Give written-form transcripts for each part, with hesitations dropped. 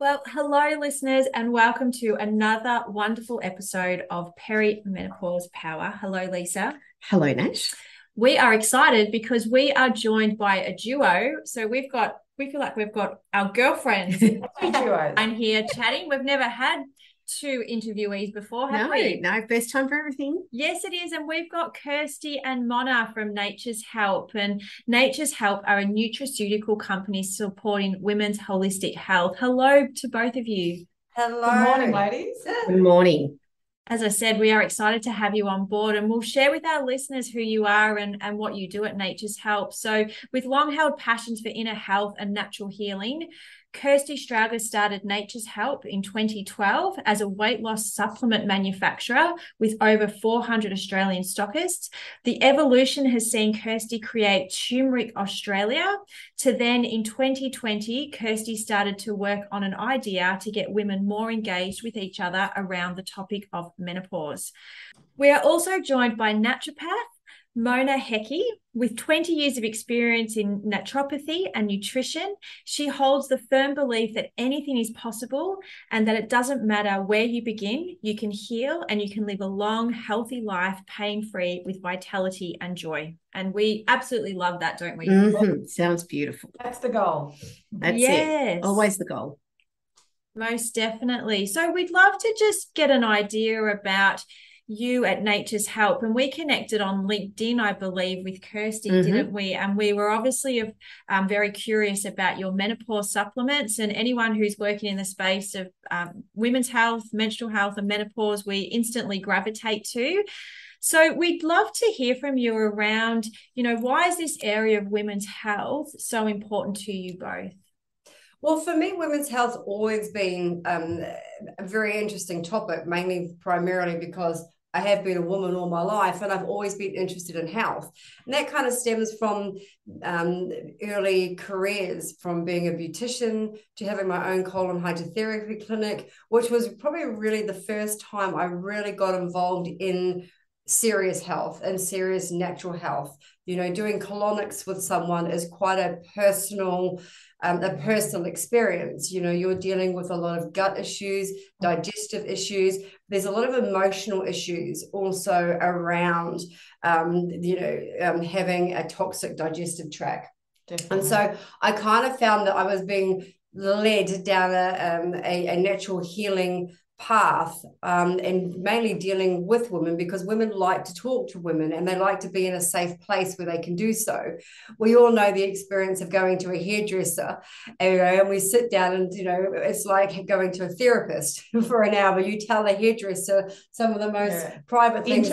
Well, hello, listeners, and welcome to another wonderful episode of Perimenopause Power. Hello, Lisa. Hello, Nash. We are excited because we are joined by a duo. So we feel like we've got our girlfriends and here chatting. We've never had two interviewees before, have we? No, first time for everything. Yes, it is. And we've got Kirstie and Mona from Nature's Help. And Nature's Help are a nutraceutical company supporting women's holistic health. Hello to both of you. Hello. Good morning, ladies. Good morning. As I said, we are excited to have you on board, and we'll share with our listeners who you are and what you do at Nature's Help. So with long-held passions for inner health and natural healing, Kirstie Strauger started Nature's Help in 2012 as a weight loss supplement manufacturer with over 400 Australian stockists. The evolution has seen Kirstie create Turmeric Australia to then in 2020, Kirstie started to work on an idea to get women more engaged with each other around the topic of menopause. We are also joined by naturopath Mona Hecke. With 20 years of experience in naturopathy and nutrition, she holds the firm belief that anything is possible and that it doesn't matter where you begin, you can heal and you can live a long, healthy life, pain-free with vitality and joy. And we absolutely love that, don't we? Mm-hmm. Sounds beautiful. That's the goal. That's it. Always the goal. Most definitely. So we'd love to just get an idea about you at Nature's Help, and we connected on LinkedIn, I believe, with Kirstie, didn't we? And we were obviously very curious about your menopause supplements, and anyone who's working in the space of women's health, menstrual health and menopause, we instantly gravitate to. So we'd love to hear from you around, you know, why is this area of women's health so important to you both? Well, for me, women's health's always been a very interesting topic, primarily because I have been a woman all my life and I've always been interested in health. And that kind of stems from early careers, from being a beautician to having my own colon hydrotherapy clinic, which was probably really the first time I really got involved in serious health and serious natural health. You know, doing colonics with someone is quite a personal experience. You know, you're dealing with a lot of gut issues, digestive issues. There's a lot of emotional issues also around, having a toxic digestive tract. Definitely. And so I kind of found that I was being led down a natural healing path and mainly dealing with women, because women like to talk to women and they like to be in a safe place where they can do so. We all know the experience of going to a hairdresser and we sit down and, you know, it's like going to a therapist for an hour. You tell the hairdresser some of the most private things,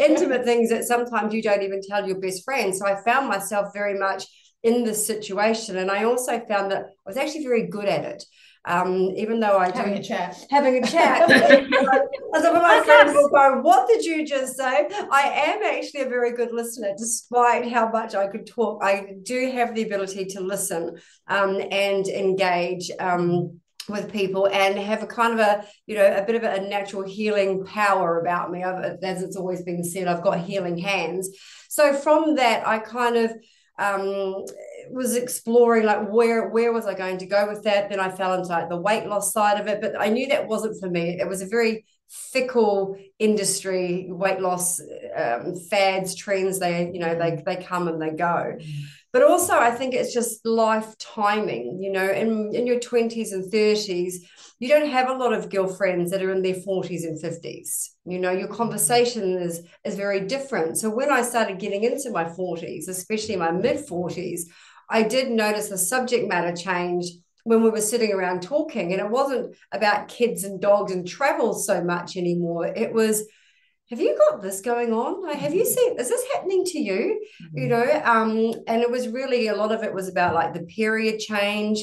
intimate things that sometimes you don't even tell your best friend. So I found myself very much in this situation, and I also found that I was actually very good at it. Even though I having a chat, what did you just say? I am actually a very good listener, despite how much I could talk. I do have the ability to listen and engage with people, and have a kind of a bit of a natural healing power about me. As it's always been said, I've got healing hands. So from that, I kind of was exploring like where was I going to go with that. Then I fell into like the weight loss side of it, but I knew that wasn't for me. It was a very fickle industry, weight loss fads, trends. They come and they go. But also I think it's just life timing. You know, in your 20s and 30s, you don't have a lot of girlfriends that are in their 40s and 50s. You know, your conversation is very different. So when I started getting into my 40s, especially my mid-40s, I did notice the subject matter change when we were sitting around talking. And it wasn't about kids and dogs and travel so much anymore. It was, have you got this going on? Like, have you seen, is this happening to you? You know, and it was really, a lot of it was about like the period change,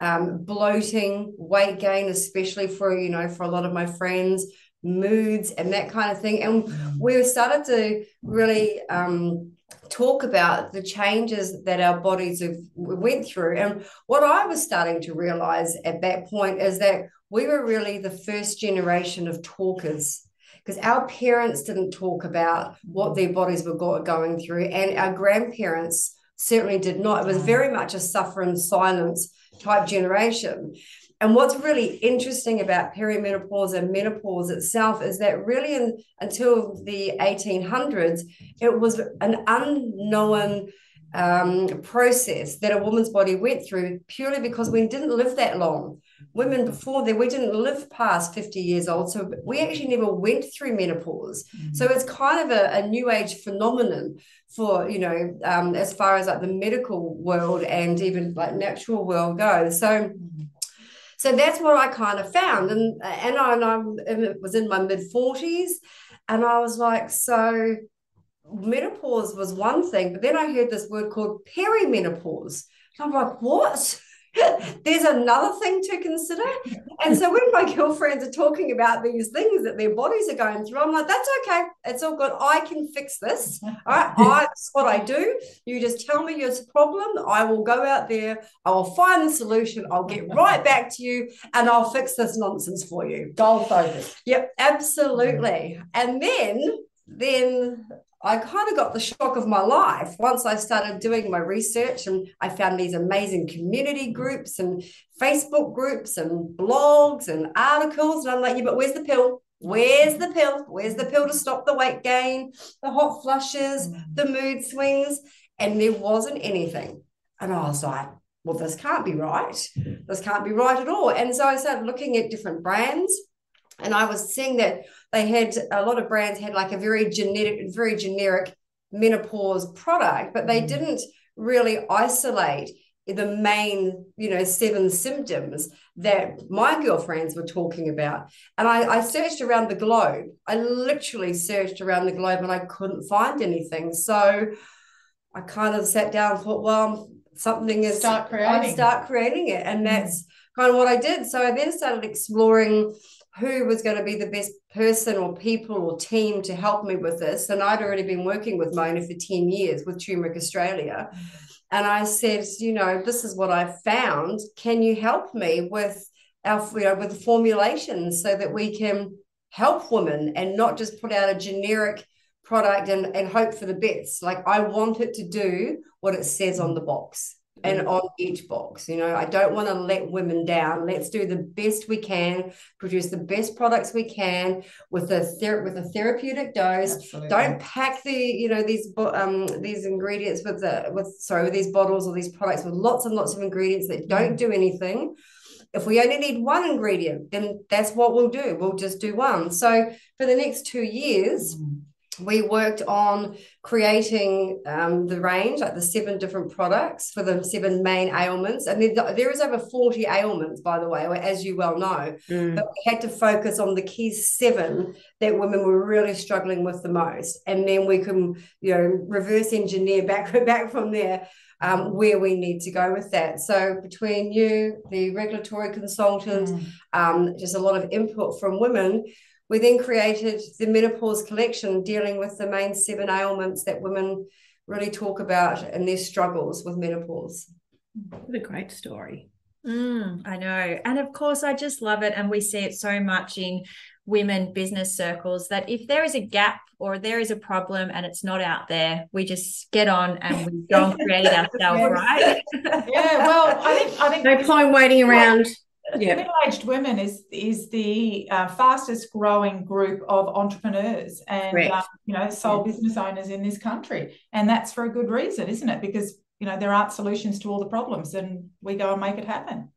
bloating, weight gain, especially for, you know, for a lot of my friends, moods and that kind of thing. And we started to really talk about the changes that our bodies have went through. And what I was starting to realize at that point is that we were really the first generation of talkers, because our parents didn't talk about what their bodies were going through, and our grandparents certainly did not. It was very much a suffer in silence type generation. And what's really interesting about perimenopause and menopause itself is that really until the 1800s, it was an unknown process that a woman's body went through, purely because we didn't live that long. Women before that, we didn't live past 50 years old, so we actually never went through menopause. Mm-hmm. So it's kind of a new age phenomenon for, you know, as far as like the medical world and even like natural world goes. So mm-hmm. So that's what I kind of found. And I was in my mid-40s, and I was like, so menopause was one thing, but then I heard this word called perimenopause. And I'm like, what? There's another thing to consider. And so when my girlfriends are talking about these things that their bodies are going through, I'm like, that's okay, it's all good, I can fix this. All right, that's what I do. You just tell me your problem, I will go out there, I will find the solution, I'll get right back to you, and I'll fix this nonsense for you. Goal focused. Yep, absolutely. And then I kind of got the shock of my life once I started doing my research, and I found these amazing community groups and Facebook groups and blogs and articles. And I'm like, yeah, but where's the pill? Where's the pill? Where's the pill to stop the weight gain, the hot flushes, the mood swings? And there wasn't anything. And I was like, well, this can't be right. This can't be right at all. And so I started looking at different brands, and I was seeing that they had a lot of brands had like a very generic menopause product, but they didn't really isolate the main, you know, 7 symptoms that my girlfriends were talking about. And I searched around the globe. I literally searched around the globe, and I couldn't find anything. So I kind of sat down and thought, well, something is start creating it. And that's kind of what I did. So I then started exploring who was going to be the best person or people or team to help me with this. And I'd already been working with Mona for 10 years with Turmeric Australia. And I said, you know, this is what I found. Can you help me with our, you know, with formulations so that we can help women and not just put out a generic product and hope for the best? Like, I want it to do what it says on the box. And on each box, you know, I don't want to let women down. Let's do the best we can, produce the best products we can with a therapeutic dose. Absolutely. Don't pack the, you know, these ingredients with these bottles or these products with lots and lots of ingredients that don't do anything. If we only need one ingredient, then that's what we'll do. We'll just do one. So for the next 2 years, we worked on creating the range, like the 7 different products for the 7 main ailments. And there is over 40 ailments, by the way, as you well know. But we had to focus on the key 7 that women were really struggling with the most. And then we can, you know, reverse engineer back from there where we need to go with that. So between you, the regulatory consultant, just a lot of input from women, we then created the menopause collection, dealing with the main 7 ailments that women really talk about and their struggles with menopause. What a great story. I know. And of course, I just love it. And we see it so much in women business circles, that if there is a gap or there is a problem and it's not out there, we just get on and we go and create it ourselves, right? Yeah, well, I think no point waiting around. Yeah. Middle-aged women is the fastest growing group of entrepreneurs and you know, sole business owners in this country, and that's for a good reason, isn't it? Because, you know, there aren't solutions to all the problems, and we go and make it happen.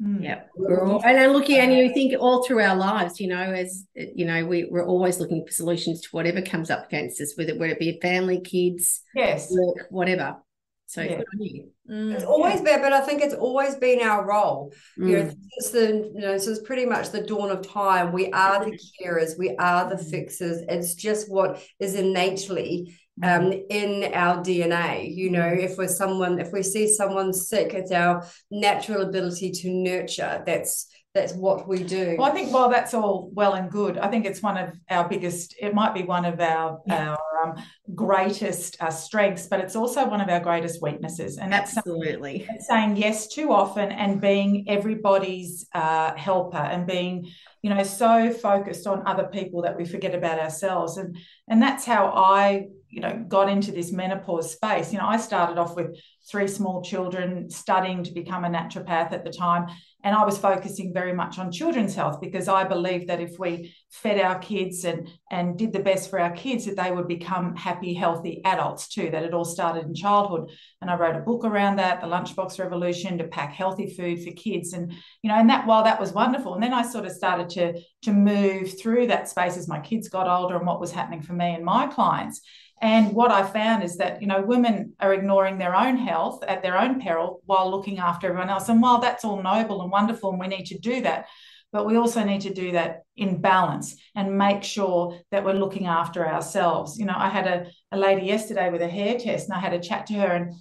Yeah, and looking, and you think all through our lives, you know, as you know, we're always looking for solutions to whatever comes up against us, whether it be family, kids, work, whatever. So good on you. It's always been, but I think it's always been our role. You know, since pretty much the dawn of time, we are the carers, we are the fixers. It's just what is innately in our DNA. You know, if we see someone sick, it's our natural ability to nurture. That's that's what we do. Well, I think while that's all well and good, I think it's one of our biggest, it might be one of our greatest strengths, but it's also one of our greatest weaknesses. And that's absolutely saying yes too often and being everybody's helper and being, you know, so focused on other people that we forget about ourselves. And that's how I, you know, got into this menopause space. You know, I started off with 3 small children, studying to become a naturopath at the time. And I was focusing very much on children's health because I believed that if we fed our kids and did the best for our kids, that they would become happy, healthy adults too, that it all started in childhood. And I wrote a book around that, The Lunchbox Revolution, to pack healthy food for kids. And, you know, and that, while that was wonderful, and then I sort of started to move through that space as my kids got older and what was happening for me and my clients. And what I found is that, you know, women are ignoring their own health at their own peril while looking after everyone else. And while that's all noble and wonderful and we need to do that, but we also need to do that in balance and make sure that we're looking after ourselves. You know, I had a lady yesterday with a hair test, and I had a chat to her, and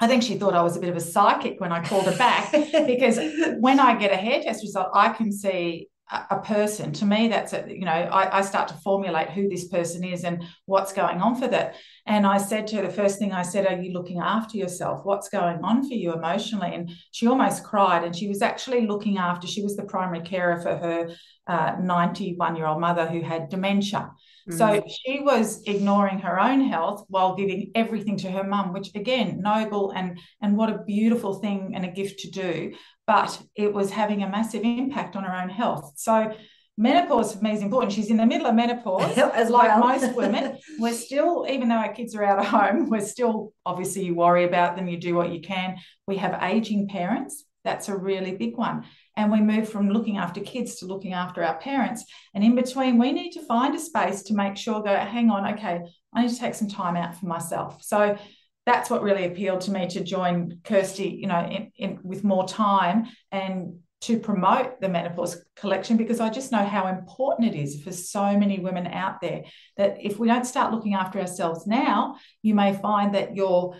I think she thought I was a bit of a psychic when I called her back because when I get a hair test result, I can see a person. To me, that's a, you know, I start to formulate who this person is and what's going on for that. And I said to her, the first thing I said, are you looking after yourself? What's going on for you emotionally? And she almost cried. And she was actually looking after, she was the primary carer for her 91-year-old mother who had dementia. Mm-hmm. So she was ignoring her own health while giving everything to her mum, which again, noble and what a beautiful thing and a gift to do. But it was having a massive impact on her own health. So menopause for me is important. She's in the middle of menopause, as like most women. We're still, even though our kids are out of home, we're still, obviously you worry about them, you do what you can. We have aging parents. That's a really big one. And we move from looking after kids to looking after our parents. And in between, we need to find a space to make sure, go, hang on, okay, I need to take some time out for myself. So that's what really appealed to me to join Kirstie, you know, with more time and to promote the menopause collection, because I just know how important it is for so many women out there that if we don't start looking after ourselves now, you may find that your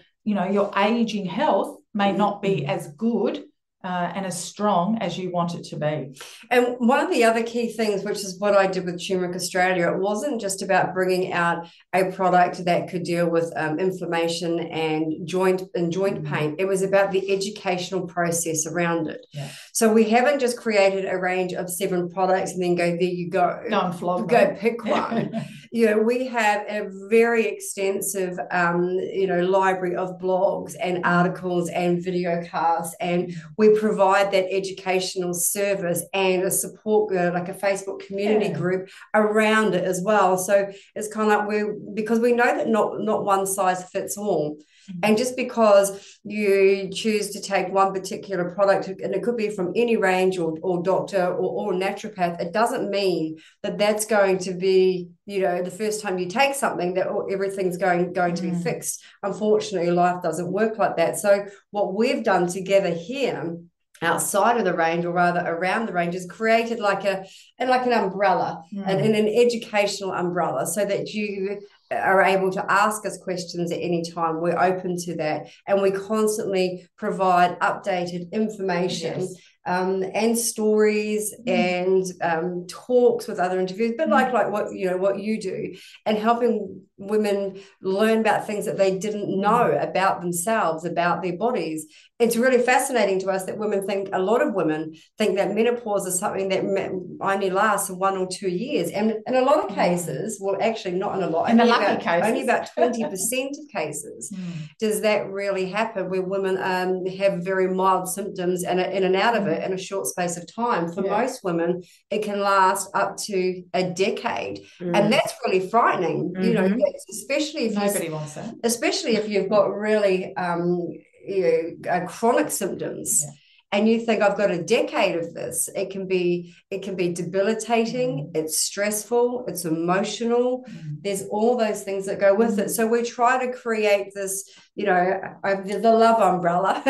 aging health may not be as good and as strong as you want it to be. And one of the other key things, which is what I did with Turmeric Australia, it wasn't just about bringing out a product that could deal with inflammation and joint pain. It was about the educational process around it. Yeah. So we haven't just created a range of 7 products and then go, there you go. Don't flog. Go pick one. You know, we have a very extensive, library of blogs and articles and video casts, and we provide that educational service and a support group, like a Facebook community group around it as well. So it's kind of like because we know that not one size fits all. Mm-hmm. And just because you choose to take one particular product, and it could be from any range or doctor or naturopath, it doesn't mean that that's going to be, you know, the first time you take something that everything's going to be fixed. Unfortunately, life doesn't work like that. So what we've done together here outside of the range, or rather around the range, is created like an umbrella, and an educational umbrella, so that you are able to ask us questions at any time. We're open to that, and we constantly provide updated information, and stories, and talks with other interviews, but like what you do, and helping women learn about things that they didn't know about themselves, about their bodies. It's really fascinating to us that a lot of women think that menopause is something that only lasts 1 or 2 years, and in a lot of cases, well, actually not in a lot, in only, the lucky cases, only about 20% of cases does that really happen, where women have very mild symptoms and are in and out of it in a short space of time. For most women, it can last up to a decade, and that's really frightening. You know, especially if nobody wants that. Especially if you've got really chronic symptoms, and you think, I've got a decade of this. It can be debilitating. It's stressful. It's emotional. There's all those things that go with it. So we try to create this, the love umbrella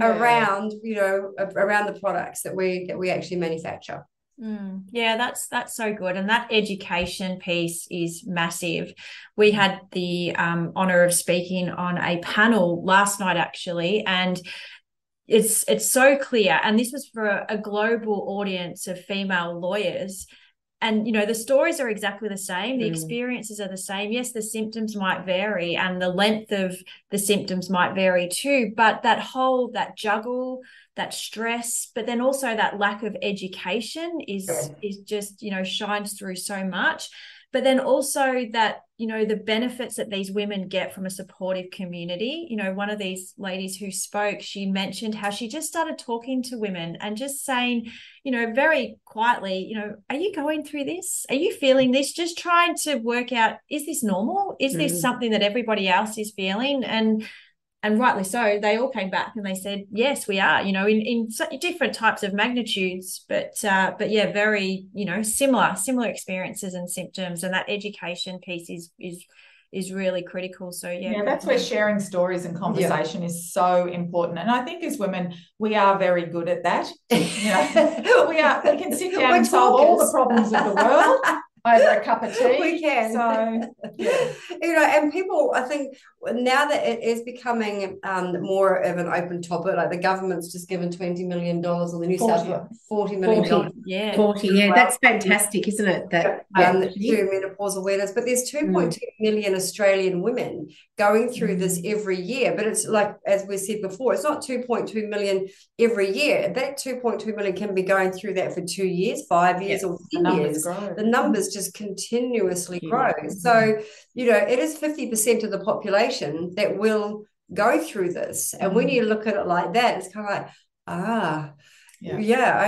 around the products that we actually manufacture. Yeah, that's so good. And that education piece is massive. We had the honor of speaking on a panel last night, actually, and It's so clear. And this was for a global audience of female lawyers. And, you know, the stories are exactly the same. The experiences are the same. Yes, the symptoms might vary and the length of the symptoms might vary too. But that whole, that juggle, that stress, but then also that lack of education is just, you know, shines through so much. But then also that, you know, the benefits that these women get from a supportive community. You know, one of these ladies who spoke, she mentioned how she just started talking to women and just saying, you know, very quietly, you know, are you going through this? Are you feeling this? Just trying to work out, is this normal? Is this something that everybody else is feeling? And rightly so, they all came back and they said, yes, we are, you know, in different types of magnitudes, but yeah, very, you know, similar experiences and symptoms. And that education piece is really critical. So yeah, that's where sharing stories and conversation is so important. And I think as women, we are very good at that. You know, we can sit down and solve all the problems of the world over a cup of tea. We can. So, you know, and people, I think now that it is becoming more of an open topic, like the government's just given $20 million or the New South Wales, $40 million. $40 million. That's fantastic, isn't it? That through menopause awareness. But there's 2.2 million Australian women going through this every year. But it's like, as we said before, it's not 2.2 million every year. That 2.2 million can be going through that for 2 years, 5 years, or 10 years. The numbers just continuously grow. So, you know, it is 50% of the population that will go through this. And when you look at it like that, it's kind of like,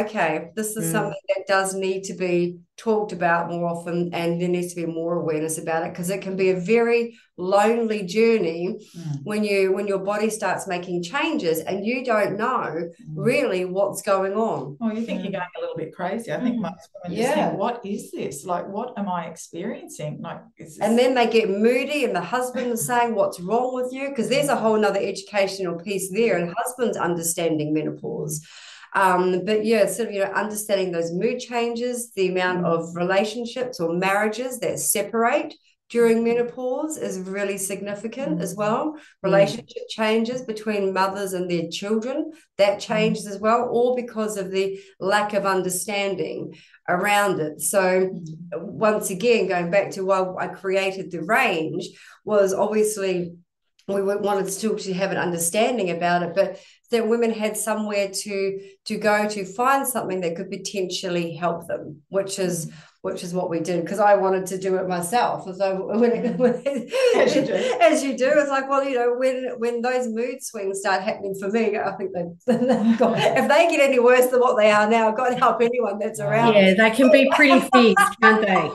okay, this is something that does need to be talked about more often, and there needs to be more awareness about it, because it can be a very lonely journey when your body starts making changes and you don't know really what's going on. Well, you think you're going a little bit crazy. I think most women just think, what is this? Like, what am I experiencing? Like, is this... And then they get moody and the husband is saying, what's wrong with you? Because there's a whole nother educational piece there, and husbands understanding menopause. But yeah, sort of, you know, understanding those mood changes, the amount of relationships or marriages that separate during menopause is really significant as well. Relationship changes between mothers and their children, that changes as well, all because of the lack of understanding around it. So once again, going back to why I created the range, was obviously we wanted still to have an understanding about it, but that women had somewhere to go to find something that could potentially help them, which is what we did, because I wanted to do it myself. So as you do, it's like, well, you know, when those mood swings start happening for me, I think if they get any worse than what they are now, God help anyone that's around. Yeah, they can be pretty fierce, can't they?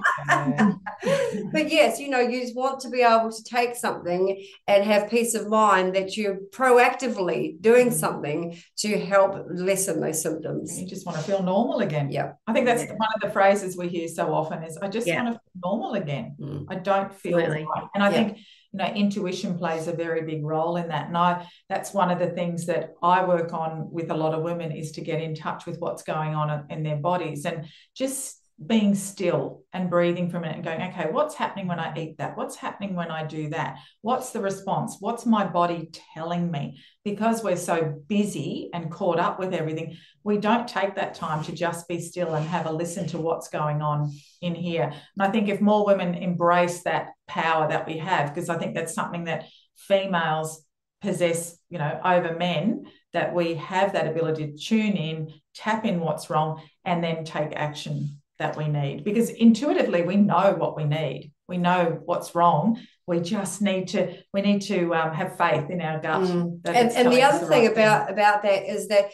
But yes, you know, you just want to be able to take something and have peace of mind that you're proactively doing something to help lessen those symptoms. And you just want to feel normal again. Yeah. I think that's one of the phrases we hear so often is, I just want to feel normal again. I don't feel right. And I think, you know, intuition plays a very big role in that. And that's one of the things that I work on with a lot of women, is to get in touch with what's going on in their bodies and just being still and breathing for a minute and going, okay, what's happening when I eat that? What's happening when I do that? What's the response? What's my body telling me? Because we're so busy and caught up with everything, we don't take that time to just be still and have a listen to what's going on in here. And I think if more women embrace that power that we have, because I think that's something that females possess, you know, over men, that we have that ability to tune in, tap in what's wrong, and then take action that we need, because intuitively we know what we need. We know what's wrong. We just need to have faith in our gut. And the other thing about that is that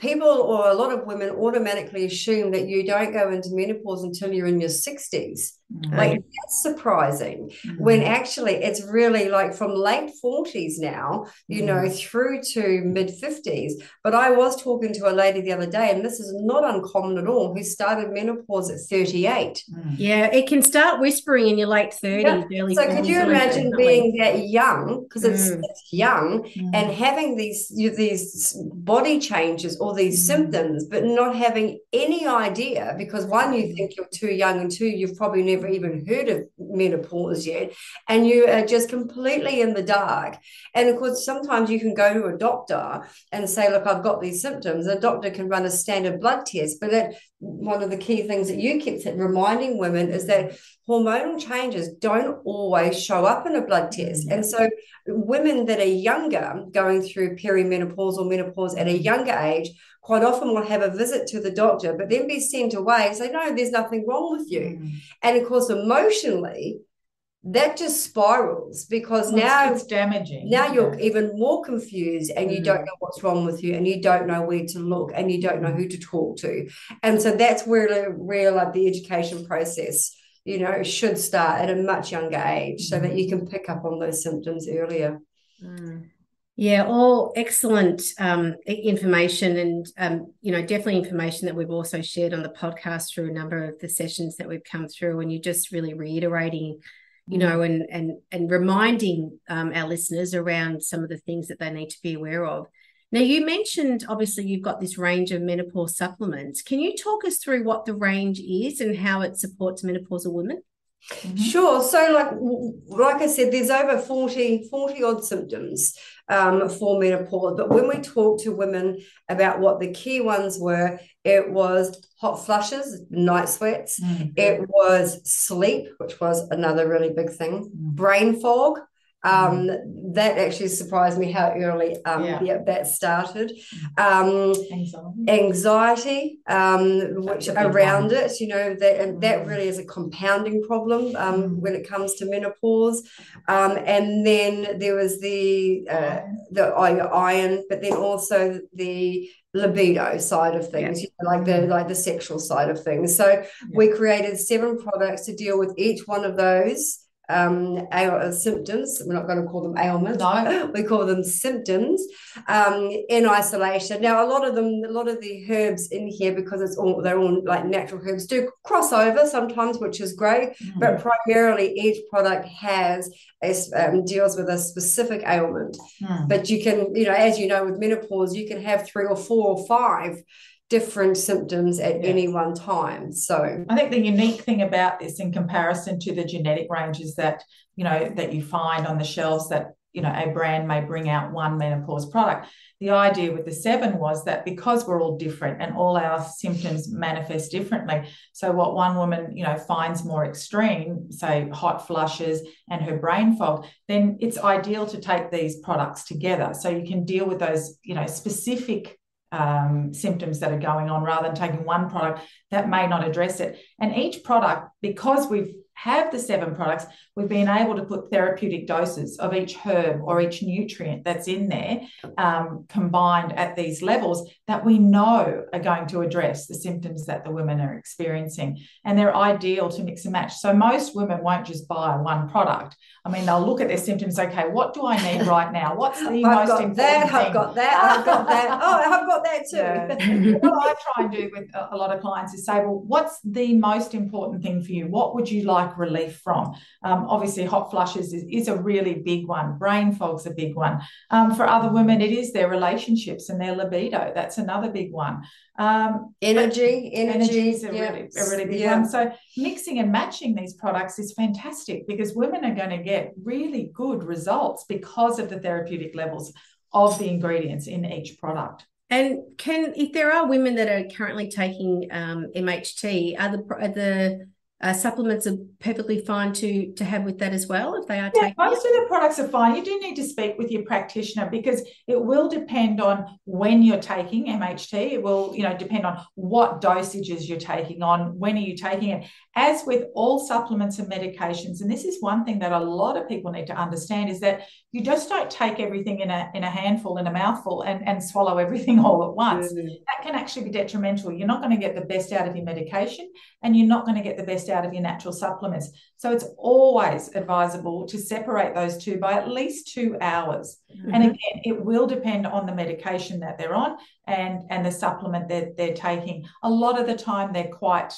people, or a lot of women, automatically assume that you don't go into menopause until you're in your 60s. Like, that's surprising, when actually it's really like from late 40s now, you know, through to mid 50s. But I was talking to a lady the other day, and this is not uncommon at all, who started menopause at 38. Yeah, it can start whispering in your late 30s. Yeah. So could you imagine being that young, because it's young, and having these body changes or these symptoms, but not having any idea, because one, you think you're too young, and two, you've probably never even heard of menopause yet, and you are just completely in the dark. And of course, sometimes you can go to a doctor and say, look, I've got these symptoms. The doctor can run a standard blood test, but that one of the key things that you kept reminding women is that hormonal changes don't always show up in a blood test. And so women that are younger, going through perimenopause or menopause at a younger age, quite often will have a visit to the doctor, but then be sent away and say, no, there's nothing wrong with you. And of course, emotionally, that just spirals, because now it's damaging. Now you're even more confused, and you don't know what's wrong with you, and you don't know where to look, and you don't know who to talk to. And so that's where like the education process, you know, should start at a much younger age, so that you can pick up on those symptoms earlier. Yeah, all excellent information, and, you know, definitely information that we've also shared on the podcast through a number of the sessions that we've come through, and you're just really reiterating, you know, and reminding our listeners around some of the things that they need to be aware of. Now, you mentioned, obviously, you've got this range of menopause supplements. Can you talk us through what the range is and how it supports menopausal women? Sure. So like I said, there's over 40 odd symptoms for menopause. But when we talked to women about what the key ones were, it was hot flushes, night sweats. It was sleep, which was another really big thing. Brain fog. That actually surprised me how early that started. Anxiety, which around it, you know, that, and that really is a compounding problem when it comes to menopause. And then there was the iron, but then also the libido side of things, you know, like the sexual side of things. So we created 7 products to deal with each one of those symptoms. We're not going to call them ailments, we call them symptoms, in isolation. Now a lot of the herbs in here, because they're all like natural herbs, do cross over sometimes, which is great, but primarily each product has deals with a specific ailment. But you can, you know, as you know, with menopause you can have 3 or 4 or 5 different symptoms at any one time. So I think the unique thing about this, in comparison to the genetic ranges that, you know, that you find on the shelves, that, you know, a brand may bring out one menopause product, the idea with the 7 was that because we're all different and all our symptoms manifest differently, so what one woman, you know, finds more extreme, say hot flushes and her brain fog, then it's ideal to take these products together, so you can deal with those, you know, specific symptoms that are going on, rather than taking one product that may not address it. And each product, because we've have the 7 products, we've been able to put therapeutic doses of each herb or each nutrient that's in there, combined at these levels that we know are going to address the symptoms that the women are experiencing. And they're ideal to mix and match. So most women won't just buy one product. I mean, they'll look at their symptoms, okay, what do I need right now? What's the most important thing? I've got that, I've got that. Oh, I've got that too. Yeah. What I try and do with a lot of clients is say, well, what's the most important thing for you? What would you like relief from? Obviously hot flushes is a really big one. Brain fog's a big one. For other women, it is their relationships and their libido. That's another big one. Energy is a really big one. So mixing and matching these products is fantastic, because women are going to get really good results because of the therapeutic levels of the ingredients in each product. And if there are women that are currently taking MHT, supplements are perfectly fine to have with that as well, if they are taking most of the products are fine. You do need to speak with your practitioner, because it will depend on when you're taking MHT. It will, you know, depend on what dosages you're taking on, when are you taking it. As with all supplements and medications, and this is one thing that a lot of people need to understand, is that you just don't take everything in a handful, in a mouthful, and swallow everything all at once. That can actually be detrimental. You're not going to get the best out of your medication, and you're not going to get the best out of your natural supplements. So it's always advisable to separate those two by at least 2 hours. And again, it will depend on the medication that they're on and the supplement that they're taking. A lot of the time they're quite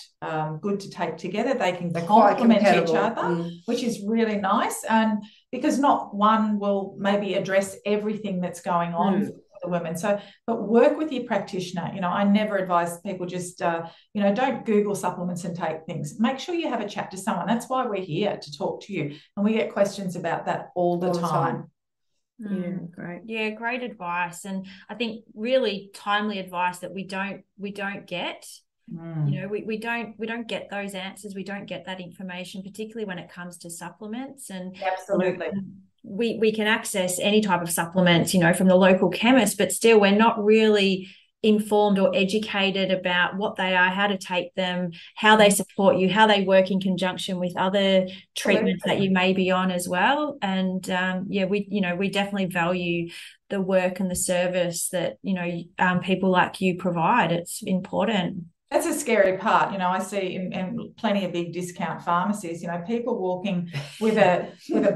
good to take together. They can complement each other, which is really nice, and because not one will maybe address everything that's going on for for women. So, but work with your practitioner. You know, I never advise people just, you know, don't Google supplements and take things. Make sure you have a chat to someone. That's why we're here, to talk to you. And we get questions about that all the time. Great advice, and I think really timely advice that we don't get. You know, we don't get those answers, we don't get that information, particularly when it comes to supplements. And absolutely, we can access any type of supplements, you know, from the local chemist, but still we're not really informed or educated about what they are, how to take them, how they support you, how they work in conjunction with other treatments that you may be on as well. And we definitely value the work and the service that, you know, people like you provide. It's important. That's a scary part. You know, I see in plenty of big discount pharmacies, you know, people walking with a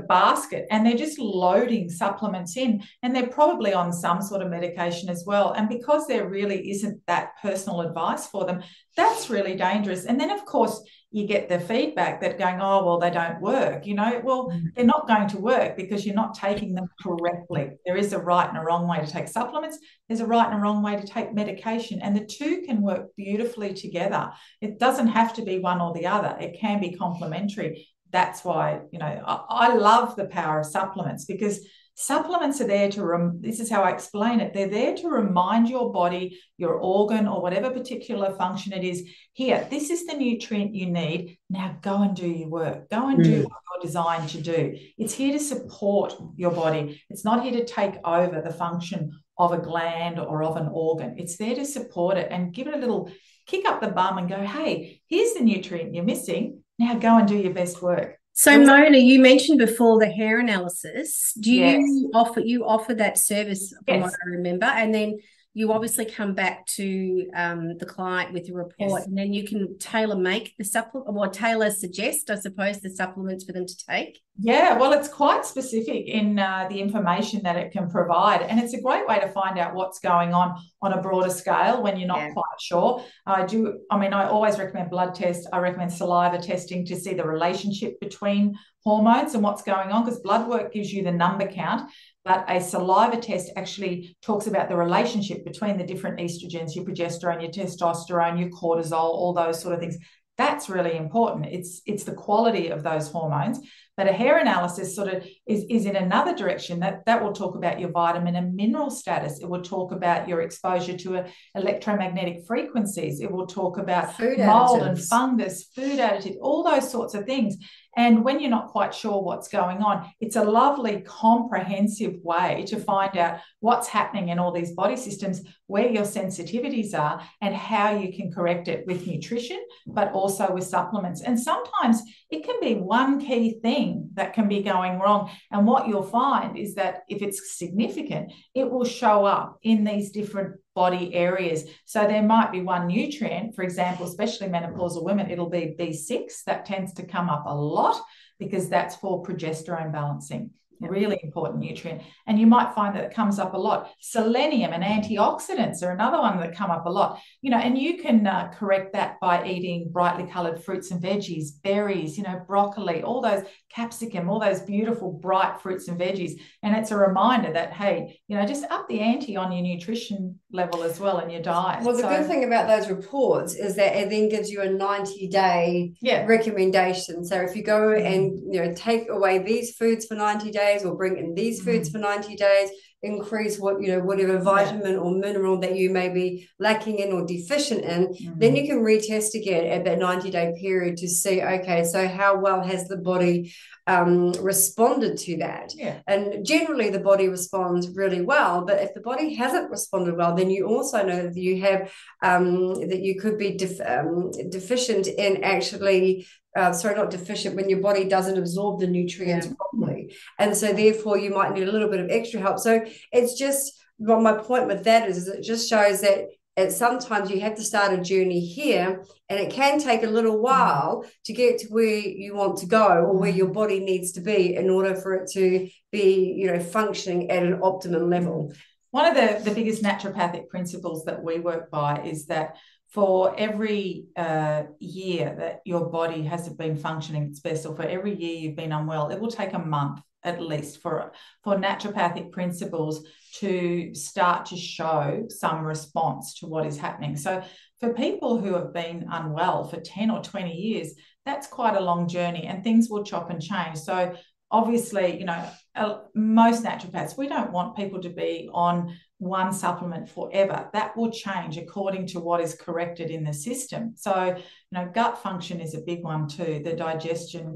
basket, and they're just loading supplements in, and they're probably on some sort of medication as well. And because there really isn't that personal advice for them, that's really dangerous. And then, of course, you get the feedback that going, oh, well, they don't work. You know, well, they're not going to work because you're not taking them correctly. There is a right and a wrong way to take supplements. There's a right and a wrong way to take medication, and the two can work beautifully together. It doesn't have to be one or the other. It can be complementary. That's why, you know, I love the power of supplements, because supplements are there to, this is how I explain it, they're there to remind your body, your organ, or whatever particular function it is, here, this is the nutrient you need, now go and do your work, go and do what you're designed to do. It's here to support your body. It's not here to take over the function of a gland or of an organ. It's there to support it and give it a little kick up the bum and go, hey, here's the nutrient you're missing, now go and do your best work. So Mona, you mentioned before the hair analysis. Do you offer that service from what I remember? And then you obviously come back to the client with a report, and then you can tailor suggest, I suppose, the supplements for them to take. Yeah, well, it's quite specific in the information that it can provide, and it's a great way to find out what's going on a broader scale when you're not quite sure. I always recommend blood tests. I recommend saliva testing to see the relationship between hormones and what's going on, because blood work gives you the number count, but a saliva test actually talks about the relationship between the different estrogens, your progesterone, your testosterone, your cortisol, all those sort of things. That's really important. It's the quality of those hormones. But a hair analysis sort of is in another direction. That will talk about your vitamin and mineral status. It will talk about your exposure to electromagnetic frequencies. It will talk about mold and fungus, food additives, all those sorts of things. And when you're not quite sure what's going on, it's a lovely comprehensive way to find out what's happening in all these body systems, where your sensitivities are, and how you can correct it with nutrition, but also with supplements. And sometimes it can be one key thing that can be going wrong. And what you'll find is that if it's significant, it will show up in these different body areas. So there might be one nutrient, for example, especially menopausal women, it'll be B6. That tends to come up a lot because that's for progesterone balancing, really important nutrient. And you might find that it comes up a lot. Selenium and antioxidants are another one that come up a lot, you know, and you can correct that by eating brightly coloured fruits and veggies, berries, you know, broccoli, all those capsicum, all those beautiful bright fruits and veggies. And it's a reminder that, hey, you know, just up the ante on your nutrition level as well and your diet. Well, the good thing about those reports is that it then gives you a 90-day recommendation. So if you go and, you know, take away these foods for 90 days, or bring in these foods for 90 days, increase what, you know, whatever vitamin or mineral that you may be lacking in or deficient in, then you can retest again at that 90-day period to see, okay, so how well has the body responded to that? Yeah. And generally the body responds really well, but if the body hasn't responded well, then you also know that you have, that you could be deficient in actually, not deficient, when your body doesn't absorb the nutrients properly. And so therefore you might need a little bit of extra help. So it's just, well, my point with that is it just shows that sometimes you have to start a journey here, and it can take a little while to get to where you want to go or where your body needs to be in order for it to be, you know, functioning at an optimum level. One of the biggest naturopathic principles that we work by is that for every year that your body hasn't been functioning its best, or for every year you've been unwell, it will take a month at least for naturopathic principles to start to show some response to what is happening. So for people who have been unwell for 10 or 20 years, that's quite a long journey, and things will chop and change. So obviously, you know, most naturopaths, we don't want people to be on one supplement forever. That will change according to what is corrected in the system. So, you know, gut function is a big one too, the digestion.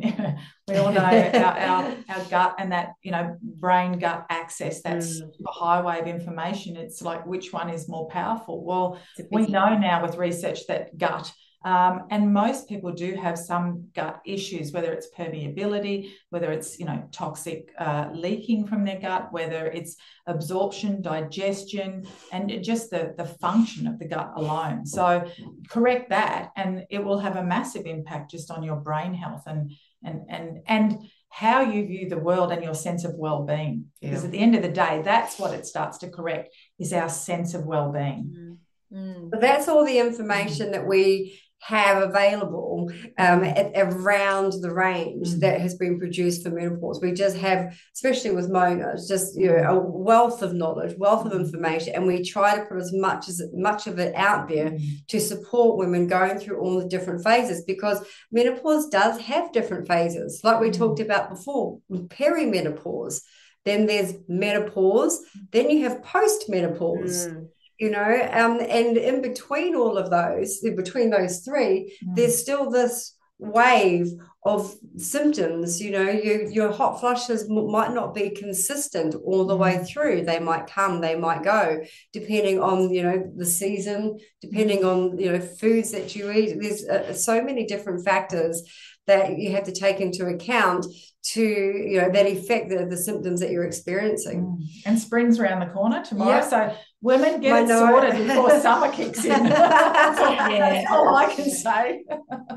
We all know our gut and that, you know, brain-gut axis, that's a highway of information. It's like, which one is more powerful? Well, we know now with research that gut, and most people do have some gut issues, whether it's permeability, whether it's, you know, toxic leaking from their gut, whether it's absorption, digestion, and just the function of the gut alone. So correct that, and it will have a massive impact just on your brain health and how you view the world and your sense of well-being. Yeah. Because at the end of the day, that's what it starts to correct, is our sense of well-being. Mm. But that's all the information that we have available around the range that has been produced for menopause. We just have, especially with Mona, just, you know, a wealth of knowledge, wealth of information, and we try to put as much of it out there to support women going through all the different phases, because menopause does have different phases. Like we talked about before, perimenopause, then there's menopause, then you have postmenopause. You know, and in between all of those, between those three, there's still this wave of symptoms. You know, your hot flushes might not be consistent all the way through. They might come, they might go, depending on, you know, the season, depending on, you know, foods that you eat. There's so many different factors that you have to take into account to, you know, that affect the symptoms that you're experiencing. And spring's around the corner tomorrow. Yep. So women, get it sorted before summer kicks in. That's all I can say.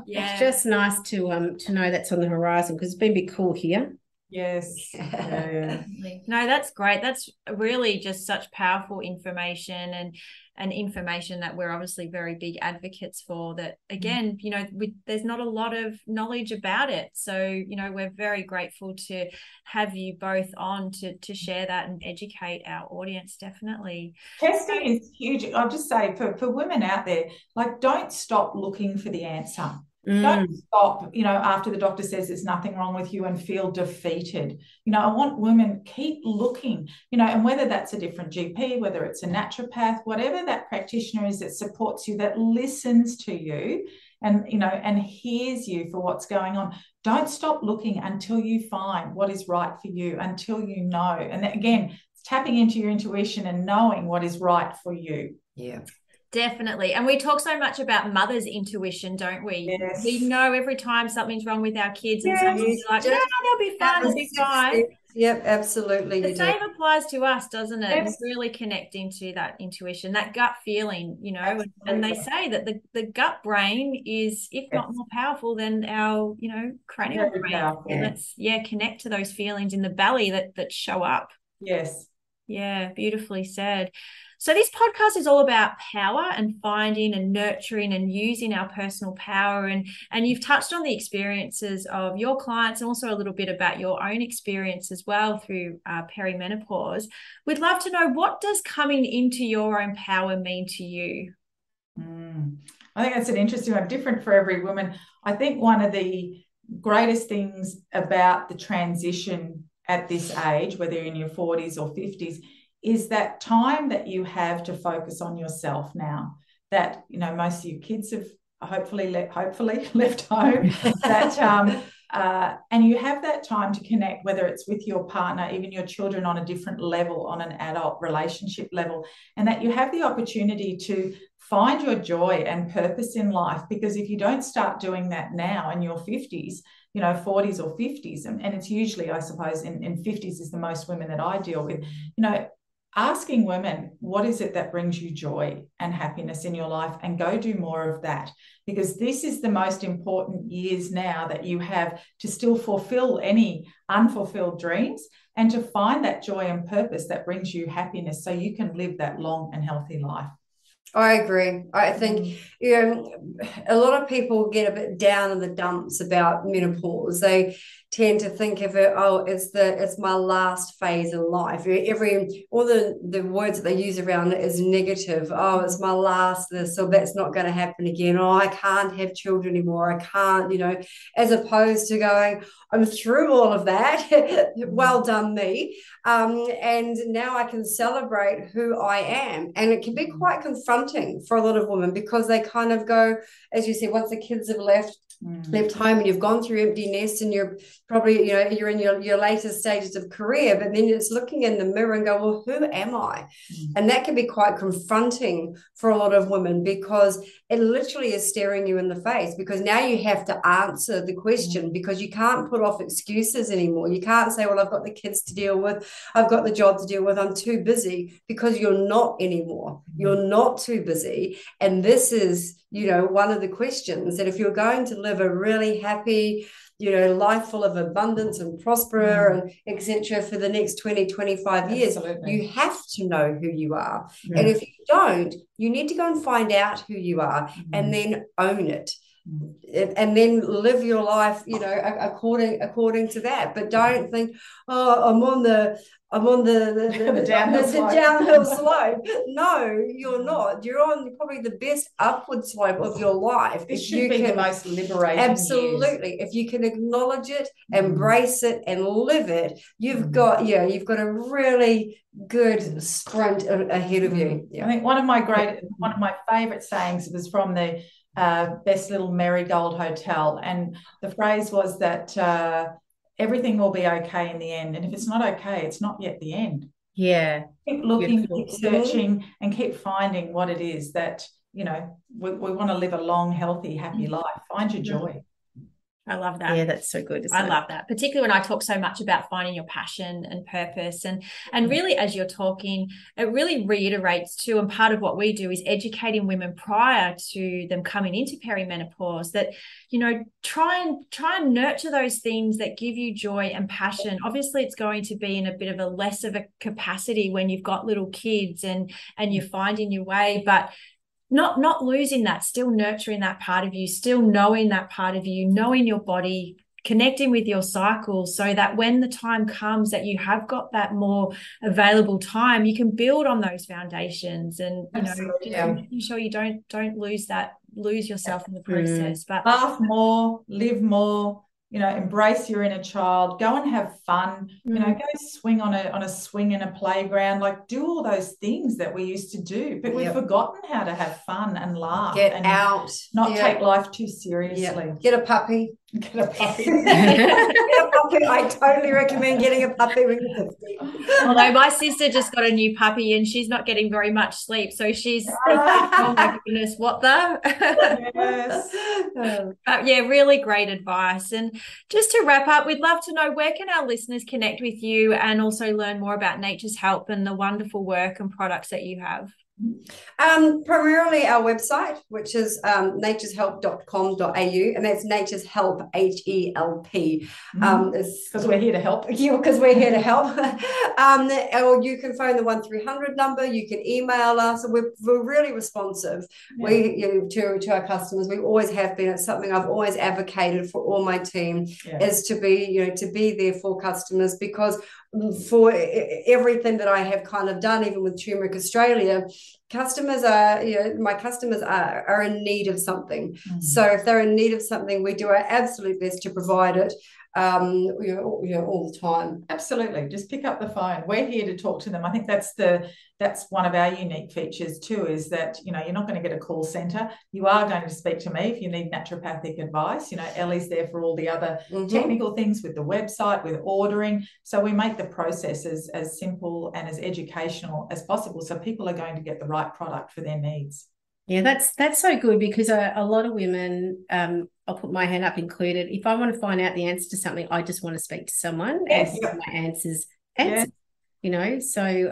Yeah. It's just nice to know that's on the horizon, because it's been a bit cool here. Yes. Yeah. No, that's great. That's really just such powerful information, and information that we're obviously very big advocates for, that, again, you know, there's not a lot of knowledge about it. So, you know, we're very grateful to have you both on to share that and educate our audience, definitely. Testing is huge. I'll just say for women out there, like, don't stop looking for the answer. Don't stop, you know, after the doctor says there's nothing wrong with you and feel defeated. You know, I want women keep looking, you know, and whether that's a different GP, whether it's a naturopath, whatever that practitioner is that supports you, that listens to you and, you know, and hears you for what's going on. Don't stop looking until you find what is right for you, until you know. And again, it's tapping into your intuition and knowing what is right for you. Yeah. Definitely. And we talk so much about mother's intuition, don't we? Yes. We know every time something's wrong with our kids, and sometimes like, no, they'll be fine, they'll be fine. Yep, absolutely. The same applies to us, doesn't it? Yes. Really connecting to that intuition, that gut feeling, you know. Absolutely. And they say that the gut brain is, if not more powerful than our, you know, cranial brain. And let's connect to those feelings in the belly that show up. Yes. Yeah, beautifully said. So this podcast is all about power and finding and nurturing and using our personal power. And you've touched on the experiences of your clients, and also a little bit about your own experience as well through perimenopause. We'd love to know, what does coming into your own power mean to you? I think that's an interesting one, different for every woman. I think one of the greatest things about the transition at this age, whether you're in your 40s or 50s, is that time that you have to focus on yourself now, that, you know, most of your kids have hopefully left home, that and you have that time to connect, whether it's with your partner, even your children, on a different level, on an adult relationship level, and that you have the opportunity to find your joy and purpose in life. Because if you don't start doing that now in your 50s, you know, 40s or 50s, and it's usually, I suppose, in 50s is the most women that I deal with, you know, asking women, what is it that brings you joy and happiness in your life, and go do more of that, because this is the most important years now that you have to still fulfill any unfulfilled dreams, and to find that joy and purpose that brings you happiness, so you can live that long and healthy life. I agree. I think a lot of people get a bit down in the dumps about menopause. They tend to think of it, oh, it's my last phase in life. All the words that they use around it is negative. Oh, it's my last this, so that's not going to happen again. Oh, I can't have children anymore. I can't, as opposed to going, I'm through all of that. Well done, me. And now I can celebrate who I am. And it can be quite confronting for a lot of women, because they kind of go, as you say, once the kids have left home and you've gone through empty nest and you're probably, you're in your later stages of career, but then it's looking in the mirror and go, well, who am I? And that can be quite confronting for a lot of women, because it literally is staring you in the face, because now you have to answer the question, because you can't put off excuses anymore. You can't say, well, I've got the kids to deal with, I've got the job to deal with, I'm too busy, because you're not anymore. You're not too busy. And this is, one of the questions that if you're going to live a really happy, life full of abundance and prosper and et cetera for the next 20, 25 years, you have to know who you are. Yeah. And if you don't, you need to go and find out who you are and then own it. And then live your life, according to that. But don't think, oh, I'm on the downhill slope. No, you're not. You're on probably the best upward slope of your life. It should be the most liberating. Absolutely. Years. If you can acknowledge it, embrace it, and live it, you've got a really good sprint ahead of you. Yeah. I think one of my favourite sayings was from the Best Little Marigold Hotel, and the phrase was that everything will be okay in the end, and if it's not okay, it's not yet the end. Yeah, keep looking, keep searching, and keep finding what it is that we want to live a long, healthy, happy life. Find your joy. I love that. Yeah, that's so good. I love that, particularly when I talk so much about finding your passion and purpose. And really, as you're talking, it really reiterates too, and part of what we do is educating women prior to them coming into perimenopause that, try and nurture those things that give you joy and passion. Obviously, it's going to be in a bit of a less of a capacity when you've got little kids and you're finding your way, but not losing that, still nurturing that part of you, still knowing that part of you, knowing your body, connecting with your cycle, so that when the time comes that you have got that more available time, you can build on those foundations and making sure you don't lose yourself in the process. But laugh more, live more, embrace your inner child, go and have fun, go swing on a swing in a playground, like do all those things that we used to do, but we've forgotten how to have fun and laugh. Get out. Not take life too seriously. Yeah. Get a puppy. I totally recommend getting a puppy when you're 50. Although my sister just got a new puppy and she's not getting very much sleep, so she's oh my goodness, what the? Yes. But yeah, really great advice. And just to wrap up, we'd love to know, where can our listeners connect with you and also learn more about Nature's Help and the wonderful work and products that you have? Primarily our website, which is natureshelp.com.au, and that's Nature's Help, HELP, because we're here to help. Yeah, because we're here to help. Or you can phone the 1300 number, you can email us. We're really responsive to our customers. We always have been. It's something I've always advocated for all my team is to be there for customers, because for everything that I have kind of done, even with Turmeric Australia, customers are, my customers are in need of something. So if they're in need of something, we do our absolute best to provide it all the time. Absolutely. Just pick up the phone. We're here to talk to them. I think that's one of our unique features too, is that, you're not going to get a call centre. You are going to speak to me if you need naturopathic advice. Ellie's there for all the other technical things with the website, with ordering. So we make the processes as simple and as educational as possible, so people are going to get the right product for their needs. Yeah, that's so good, because a lot of women, I'll put my hand up included, if I want to find out the answer to something, I just want to speak to someone and get my answers, so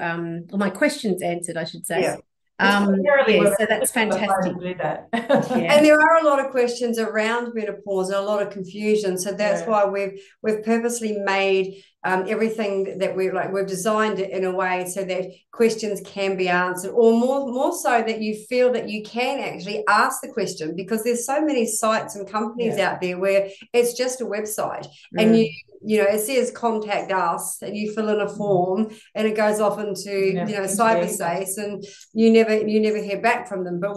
my questions answered, I should say. Yeah. So that's fantastic. And there are a lot of questions around menopause and a lot of confusion, so that's why we've purposely made everything that we've designed it in a way so that questions can be answered, or more so that you feel that you can actually ask the question, because there's so many sites and companies out there where it's just a website and you know it says contact us and you fill in a form and it goes off into cyberspace and you never hear back from them. But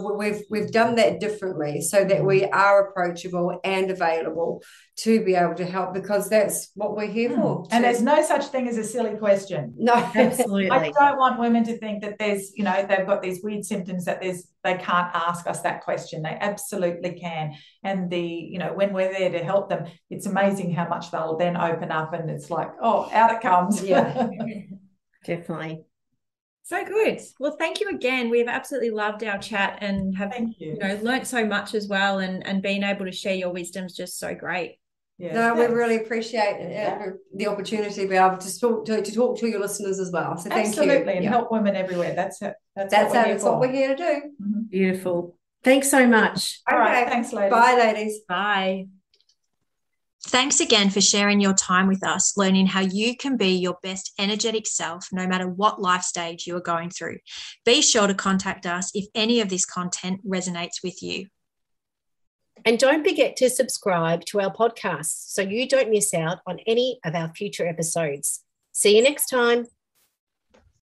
we've done that differently so that we are approachable and available to be able to help, because that's what we're here for. And there's no such thing as a silly question. No, absolutely. I don't want women to think that there's, you know, they've got these weird symptoms that they can't ask us that question. They absolutely can. And when we're there to help them, it's amazing how much they'll then open up, and it's like, oh, out it comes. Yeah, definitely. So good. Well, thank you again. We've absolutely loved our chat and have learnt so much as well, and being able to share your wisdom is just so great. Yeah, no, thanks. We really appreciate the opportunity to be able to talk to your listeners as well. So thank you. Absolutely, and help women everywhere. That's it. That's what we're here to do. Mm-hmm. Beautiful. Thanks so much. Okay. All right. Thanks, ladies. Bye, ladies. Bye. Thanks again for sharing your time with us, learning how you can be your best energetic self no matter what life stage you are going through. Be sure to contact us if any of this content resonates with you. And don't forget to subscribe to our podcast so you don't miss out on any of our future episodes. See you next time.